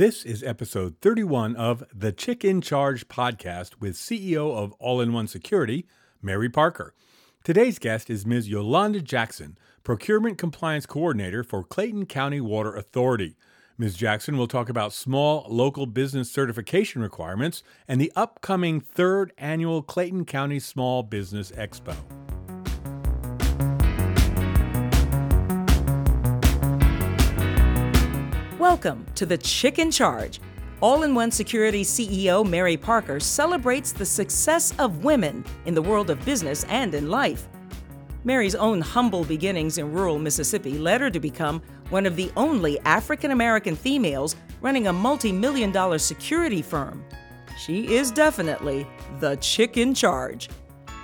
This is episode 31 of The Chick in Charge podcast with CEO of All-in-One Security, Mary Parker. Today's guest is Ms. Yolanda Jackson, Procurement Compliance Coordinator for Clayton County Water Authority. Ms. Jackson will talk about small local business certification requirements and the upcoming third annual Clayton County Small Business Expo. Welcome to The Chick in Charge. All-in-One Security CEO Mary Parker celebrates the success of women in the world of business and in life. Mary's own humble beginnings in rural Mississippi led her to become one of the only African-American females running a multi-million-dollar security firm. She is definitely the chick in charge.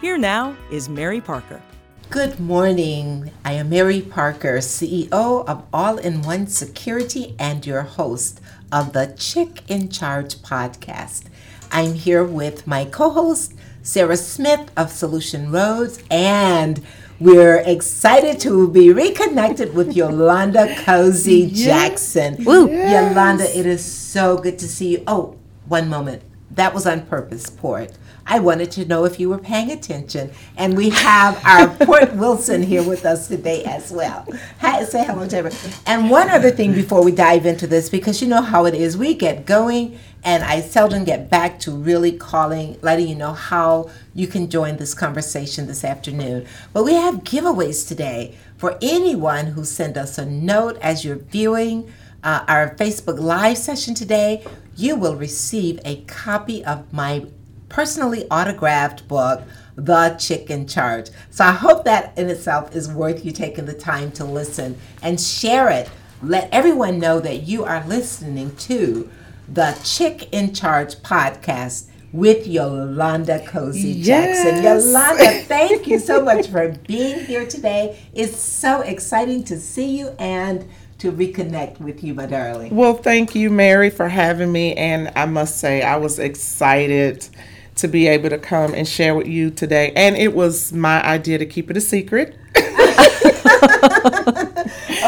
Here now is Mary Parker. Good morning. I am Mary Parker, CEO of All-in-One Security and your host of the Chick in Charge podcast. I'm here with my co-host, Sarah Smith of Solution Roads, and we're excited to be reconnected with Yolanda Cozy Jackson. Woo. Yes. Yolanda, it is so good to see you. Oh, one moment. That was on purpose, Port. I wanted to know if you were paying attention. And we have our Port Wilson here with us today as well. Hi, say hello to everyone. And one other thing before we dive into this, because you know how it is. We get going, and I seldom get back to really calling, letting you know how you can join this conversation this afternoon. But we have giveaways today for anyone who sends us a note as you're viewing our Facebook Live session today. You will receive a copy of my personally autographed book, The Chick in Charge. So I hope that in itself is worth you taking the time to listen and share it. Let everyone know that you are listening to The Chick in Charge podcast with Yolanda Cozy Jackson. Yolanda, thank you so much for being here today. It's so exciting to see you and to reconnect with you, my darling. Well, thank you, Mary, for having me. And I must say, I was excited to be able to come and share with you today. And it was my idea to keep it a secret.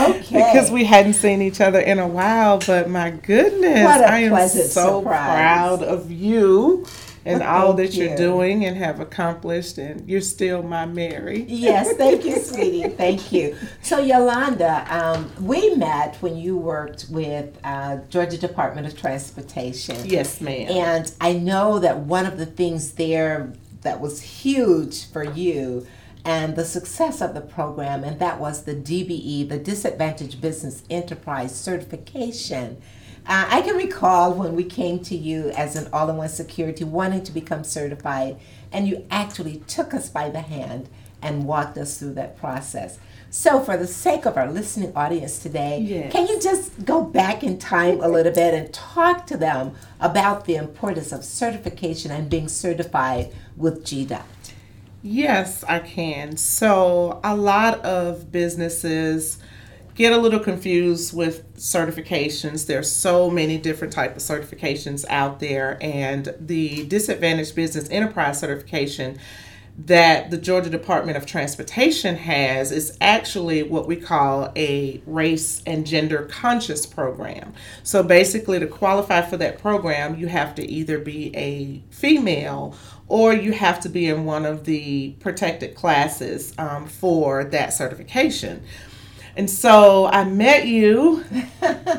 Okay. Because we hadn't seen each other in a while. But my goodness, I am so proud of you and all that you're doing and have accomplished, and you're still my Mary. Yes, thank you, sweetie. Thank you. So, Yolanda, we met when you worked with Georgia Department of Transportation. Yes, ma'am. And I know that one of the things there that was huge for you and the success of the program, and that was the DBE, the Disadvantaged Business Enterprise Certification. I can recall when we came to you as an all-in-one security wanting to become certified, and you actually took us by the hand and walked us through that process. So for the sake of our listening audience today, Can you just go back in time a little bit and talk to them about the importance of certification and being certified with GDOT? Yes, I can. So a lot of businesses get a little confused with certifications. There's so many different types of certifications out there, and the Disadvantaged Business Enterprise certification that the Georgia Department of Transportation has is actually what we call a race and gender conscious program. So basically, to qualify for that program, you have to either be a female or you have to be in one of the protected classes for that certification. And so I met you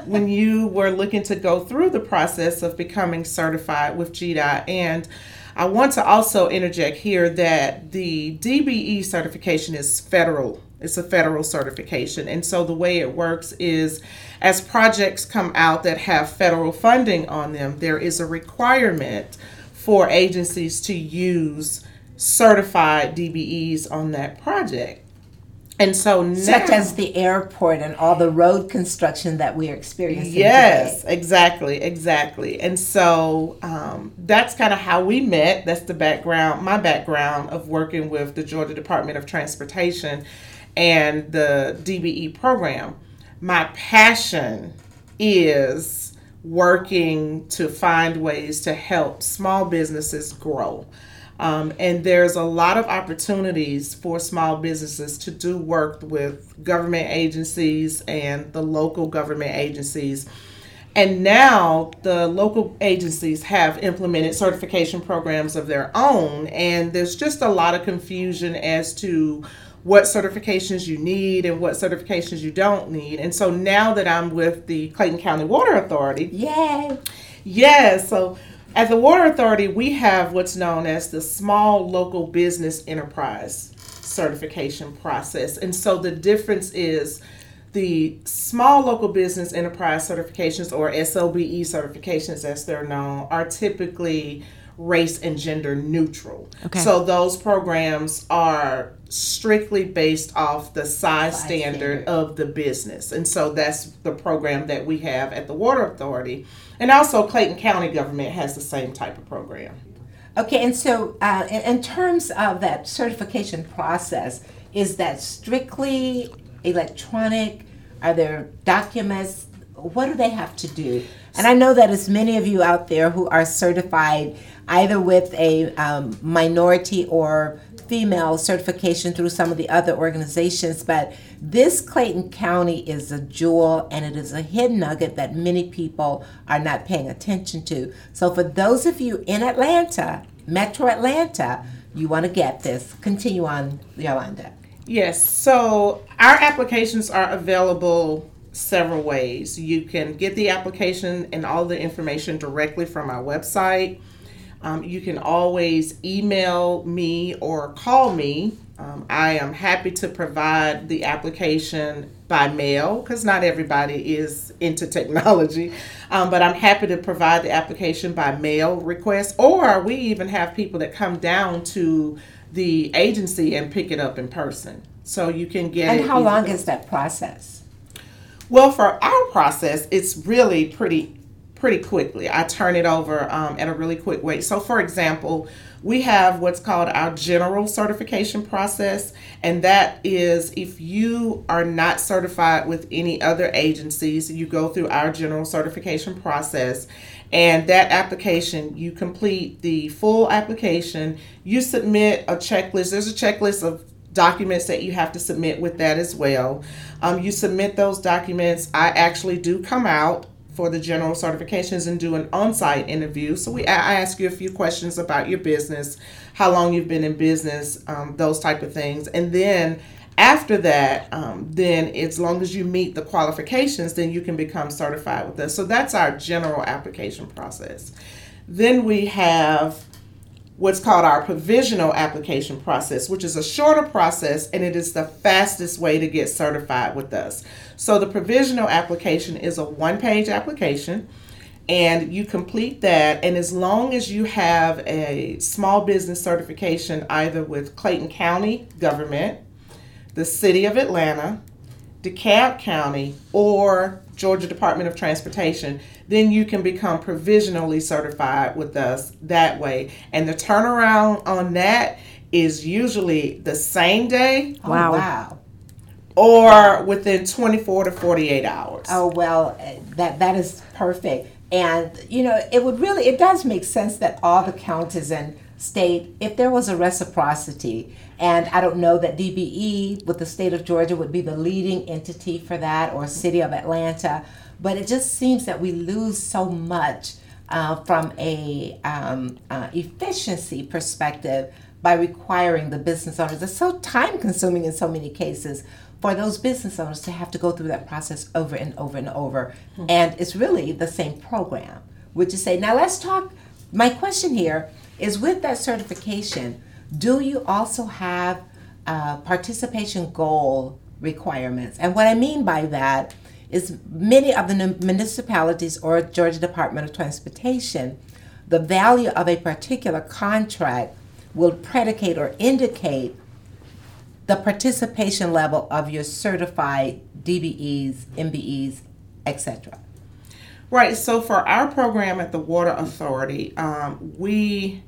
when you were looking to go through the process of becoming certified with GDOT. And I want to also interject here that the DBE certification is federal. It's a federal certification. And so the way it works is, as projects come out that have federal funding on them, there is a requirement for agencies to use certified DBEs on that project. And so now, such as the airport and all the road construction that we are experiencing today. Exactly. And so that's kind of how we met. That's the background, my background of working with the Georgia Department of Transportation and the DBE program. My passion is working to find ways to help small businesses grow. And there's a lot of opportunities for small businesses to do work with government agencies and the local government agencies And now the local agencies have implemented certification programs of their own, and there's just a lot of confusion as to what certifications you need and what certifications you don't need. And so now that I'm with the Clayton County Water Authority. Yay! Yes, so at the Water Authority, we have what's known as the Small Local Business Enterprise Certification process. And so the difference is the Small Local Business Enterprise Certifications, or SOBE certifications as they're known, are typically race and gender neutral. Okay. So those programs are strictly based off the size standard of the business. And so that's the program that we have at the Water Authority. And also Clayton County government has the same type of program. Okay, and so in terms of that certification process, is that strictly electronic? Are there documents? What do they have to do? And I know that as many of you out there who are certified either with a minority or female certification through some of the other organizations, but this Clayton County is a jewel, and it is a hidden nugget that many people are not paying attention to. So for those of you in Atlanta, Metro Atlanta, you want to get this. Continue on, Yolanda. Yes, so our applications are available several ways. You can get the application and all the information directly from our website. You can always email me or call me. I am happy to provide the application by mail because not everybody is into technology, but I'm happy to provide the application by mail request, or we even have people that come down to the agency and pick it up in person. So you can get it. And how long is that process? Well, for our process, it's really pretty quickly. I turn it over at a really quick rate. So for example, we have what's called our general certification process, and that is if you are not certified with any other agencies, you go through our general certification process, and that application, you complete the full application, you submit a checklist. There's a checklist of documents that you have to submit with that as well. You submit those documents. I actually do come out for the general certifications and do an on-site interview. So I ask you a few questions about your business, how long you've been in business, those type of things. And then after that, then as long as you meet the qualifications, then you can become certified with us. So that's our general application process. Then we have what's called our provisional application process, which is a shorter process, and it is the fastest way to get certified with us. So the provisional application is a one-page application, and you complete that, and as long as you have a small business certification either with Clayton County government, the City of Atlanta, DeKalb County, or Georgia Department of Transportation, then you can become provisionally certified with us that way. And the turnaround on that is usually the same day. Wow. Oh, wow. Or within 24 to 48 hours. Oh, well, that is perfect. And, you know, it does make sense that all the counties and state, if there was a reciprocity, and I don't know that DBE with the state of Georgia would be the leading entity for that, or City of Atlanta, but it just seems that we lose so much from a efficiency perspective by requiring the business owners. It's so time consuming in so many cases for those business owners to have to go through that process over and over and over. Mm-hmm. And it's really the same program. Would you say, now let's talk, my question here is with that certification, do you also have participation goal requirements? And what I mean by that is many of the municipalities or Georgia Department of Transportation, the value of a particular contract will predicate or indicate the participation level of your certified DBEs, MBEs, etc. Right, so for our program at the Water Authority, we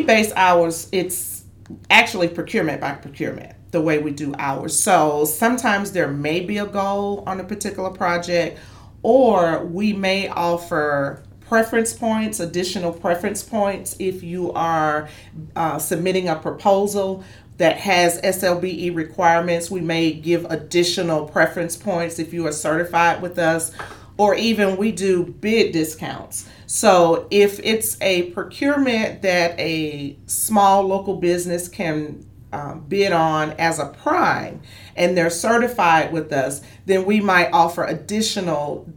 base ours, it's actually procurement by procurement, the way we do ours. So sometimes there may be a goal on a particular project, or we may offer preference points, additional preference points if you are submitting a proposal that has SLBE requirements. We may give additional preference points if you are certified with us, or even we do bid discounts. So if it's a procurement that a small local business can bid on as a prime and they're certified with us, then we might offer additional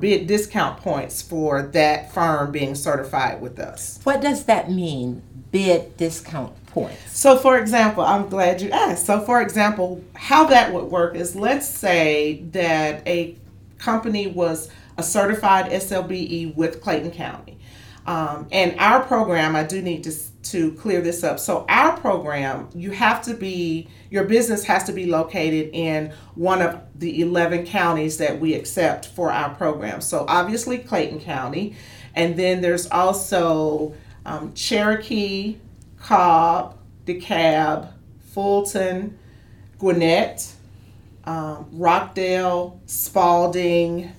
bid discount points for that firm being certified with us. What does that mean, bid discount points? So for example, I'm glad you asked. So for example, how that would work is, let's say that a company was a certified SLBE with Clayton County. And our program, I do need to clear this up. So our program, your business has to be located in one of the 11 counties that we accept for our program. So obviously Clayton County, and then there's also Cherokee, Cobb, DeKalb, Fulton, Gwinnett, Rockdale, Spalding.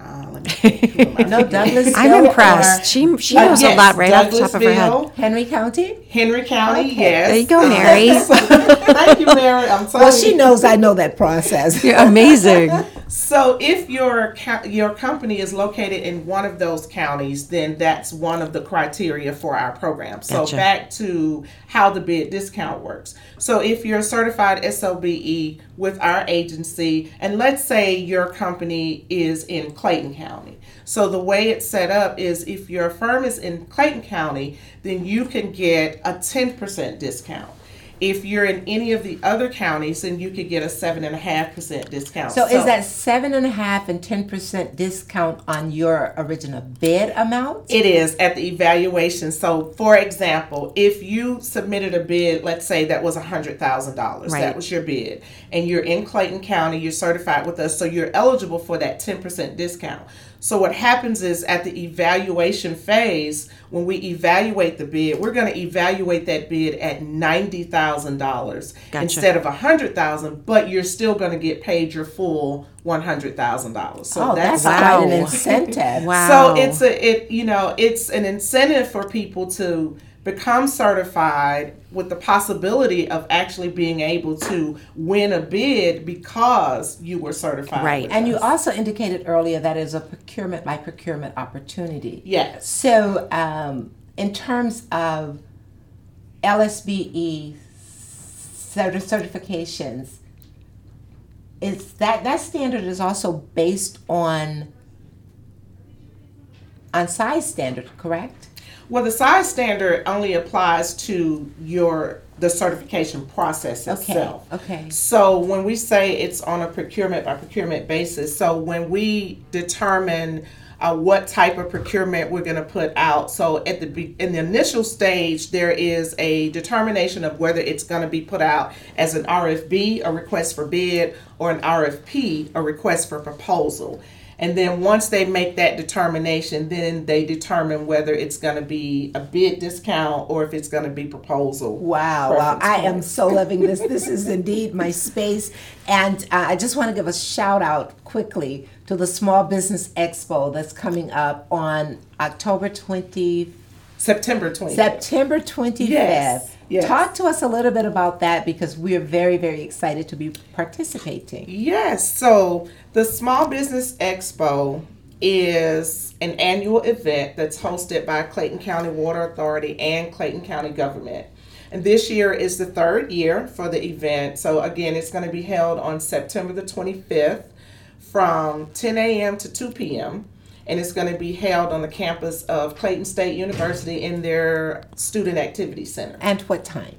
Douglasville. I'm impressed. She knows a lot right off the top of her head. Henry County, okay. Yes. There you go, Mary. Thank you, Mary. I'm sorry. Well, she knows I know that process. You're amazing. So if your company is located in one of those counties, then that's one of the criteria for our program. So gotcha. Back to how the bid discount works. So if you're certified SOBE with our agency, and let's say your company is in Clayton County. So the way it's set up is, if your firm is in Clayton County, then you can get a 10% discount. If you're in any of the other counties, then you could get a 7.5% discount. So is that 7.5% and 10% discount on your original bid amount? It is at the evaluation. So for example, if you submitted a bid, let's say that was $100,000, right. That was your bid, and you're in Clayton County, you're certified with us, so you're eligible for that 10% discount. So what happens is, at the evaluation phase, when we evaluate the bid, we're going to evaluate that bid at $90,000 instead of $100,000, but you're still going to get paid your full $100,000. So that's wow. Quite an incentive. Wow. So it's an incentive for people to become certified with the possibility of actually being able to win a bid because you were certified. Right. And you also indicated earlier that is a procurement by procurement opportunity. Yes. So in terms of LSBE certifications, is that standard is also based on size standard, correct? Well, the size standard only applies to the certification process itself. Okay. So when we say it's on a procurement by procurement basis, so when we determine what type of procurement we're going to put out, so at in the initial stage, there is a determination of whether it's going to be put out as an RFB, a request for bid, or an RFP, a request for proposal. And then once they make that determination, then they determine whether it's going to be a bid discount or if it's going to be proposal. Wow. I am so loving this. This is indeed my space. And I just want to give a shout out quickly to the Small Business Expo that's coming up on September 25th. Yes. Talk to us a little bit about that, because we are very, very excited to be participating. Yes. So the Small Business Expo is an annual event that's hosted by Clayton County Water Authority and Clayton County government. And this year is the third year for the event. So again, it's going to be held on September the 25th from 10 a.m. to 2 p.m. And it's going to be held on the campus of Clayton State University in their Student Activity Center. And what time?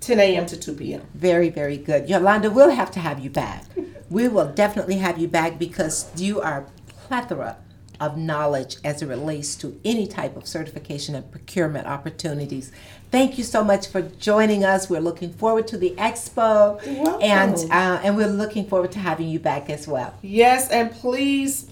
10 a.m. to 2 p.m. Very, very good. Yolanda, we'll have to have you back. We will definitely have you back, because you are a plethora of knowledge as it relates to any type of certification and procurement opportunities. Thank you so much for joining us. We're looking forward to the expo. You're welcome. And we're looking forward to having you back as well. Yes, and please,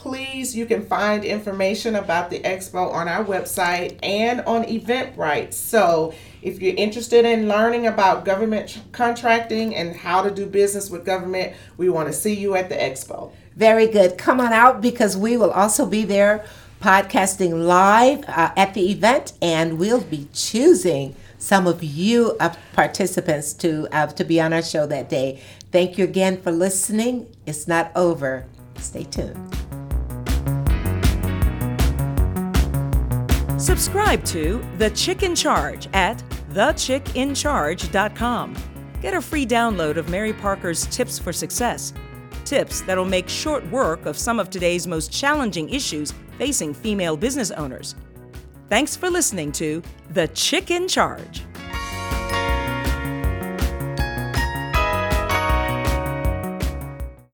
you can find information about the expo on our website and on Eventbrite. So if you're interested in learning about government contracting and how to do business with government, we want to see you at the expo. Very good. Come on out, because we will also be there podcasting live at the event, and we'll be choosing some of you participants to be on our show that day. Thank you again for listening. It's not over. Stay tuned. Subscribe to The Chick in Charge at thechickincharge.com. Get a free download of Mary Parker's Tips for Success, tips that'll make short work of some of today's most challenging issues facing female business owners. Thanks for listening to The Chick in Charge.